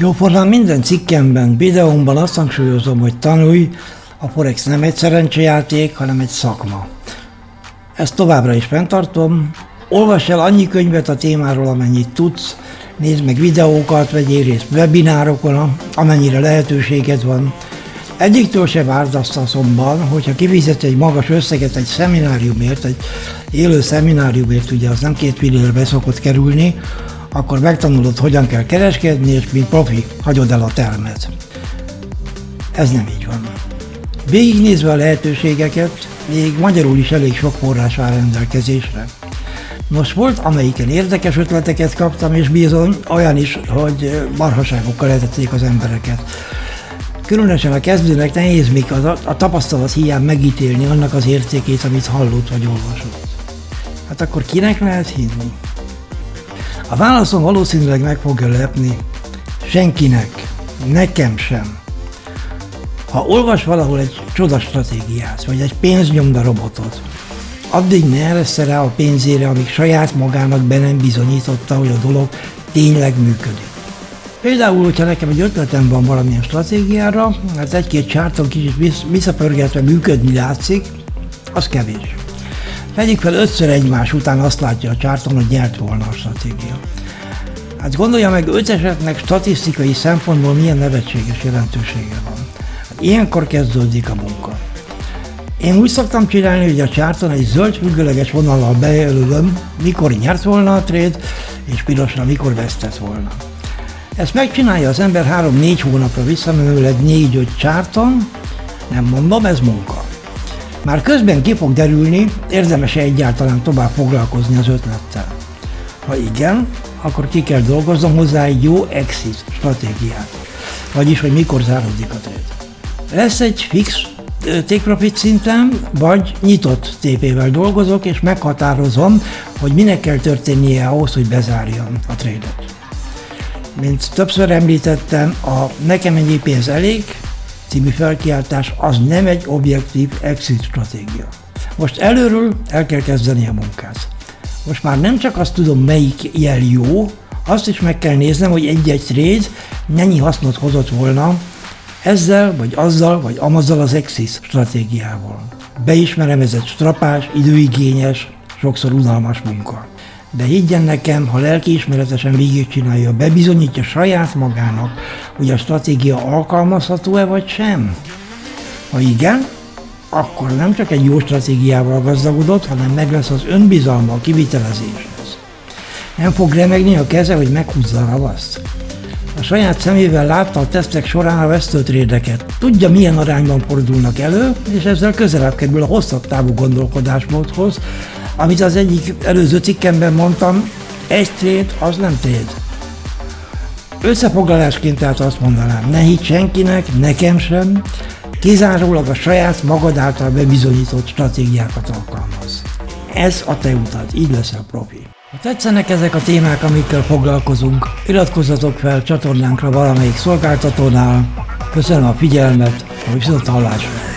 Jóformán minden cikkemben, videómban azt hangsúlyozom, hogy tanulj, a Forex nem egy szerencsejáték, hanem egy szakma. Ezt továbbra is fenntartom. Olvass el annyi könyvet a témáról, amennyit tudsz, nézd meg videókat, vegyél részt webinárokon, amennyire lehetőséged van. Egyiktől se várd azt azonban, hogyha kifizetsz egy magas összeget egy szemináriumért, egy élő szemináriumért, ugye az nem két fillérbe szokott kerülni, akkor megtanulod, hogyan kell kereskedni, és mint profi hagyod el a termet. Ez nem így van. Végignézve a lehetőségeket, még magyarul is elég sok forrás áll rendelkezésre. Most volt, amelyiken érdekes ötleteket kaptam, és bizony olyan is, hogy marhaságokkal letették az embereket. Különösen a kezdőnek nehéz még a tapasztalat hiány megítélni annak az értékét, amit hallott vagy olvasott. Hát akkor kinek lehet hinni? A válaszom valószínűleg meg fogja lepni. Senkinek, nekem sem. Ha olvas valahol egy csodastratégiát, vagy egy pénznyomda robotot, addig ne eressze rá a pénzére, amíg saját magának be nem bizonyította, hogy a dolog tényleg működik. Például, hogyha nekem egy ötletem van valamilyen stratégiára, hát egy-két csárton kicsit visszapörgetve működni látszik, az kevés. Vegyük fel 5-szer egymás után azt látja a csárton, hogy nyert volna a stratégia. Hát gondolja meg 5 esetnek statisztikai szempontból milyen nevetséges jelentősége van. Hát ilyenkor kezdődik a munka. Én úgy szoktam csinálni, hogy a csárton egy zöld függőleges vonallal bejelölöm, mikor nyert volna a trade, és pirosra mikor vesztett volna. Ezt megcsinálja az ember 3-4 hónapra visszamenőleg 4-5 csárton, nem mondom, ez munka. Már közben ki fog derülni, érdemes-e egyáltalán tovább foglalkozni az ötlettel. Ha igen, akkor ki kell dolgoznom hozzá egy jó exit stratégiát, vagyis hogy mikor záródik a trade. Lesz egy fix take profit szinten, vagy nyitott TP-vel dolgozok, és meghatározom, hogy minek kell történnie ahhoz, hogy bezárjam a trade-et. Mint többször említettem, a nekem ennyi pénz elég című felkiáltás az nem egy objektív exit stratégia. Most előről el kell kezdeni a munkát. Most már nem csak azt tudom, melyik jel jó, azt is meg kell néznem, hogy egy-egy trade mennyi hasznot hozott volna ezzel, vagy azzal, vagy amazzal az exit stratégiával. Beismerem, ez egy strapás, időigényes, sokszor unalmas munka. De higgyen nekem, ha lelkiismeretesen végigcsinálja, bebizonyítja saját magának, hogy a stratégia alkalmazható-e vagy sem. Ha igen, akkor nem csak egy jó stratégiával gazdagodott, hanem meg lesz az önbizalma a kivitelezéshez. Nem fog remegni a keze, hogy meghúzza a ravaszt. A saját szemével látta a tesztek során a vesztőtrédeket. Tudja, milyen arányban fordulnak elő, és ezzel közelebb kerül a hosszabb távú gondolkodásmódhoz, amit az egyik előző cikkemben mondtam, egy tréd, az nem tréd. Összefoglalásként tehát azt mondanám, ne hidd senkinek, nekem sem, kizárólag a saját magad által bebizonyított stratégiákat alkalmaz. Ez a te utad, így leszel profi. Ha tetszenek ezek a témák, amikkel foglalkozunk, iratkozzatok fel csatornánkra valamelyik szolgáltatónál. Köszönöm a figyelmet, a viszonthallásra!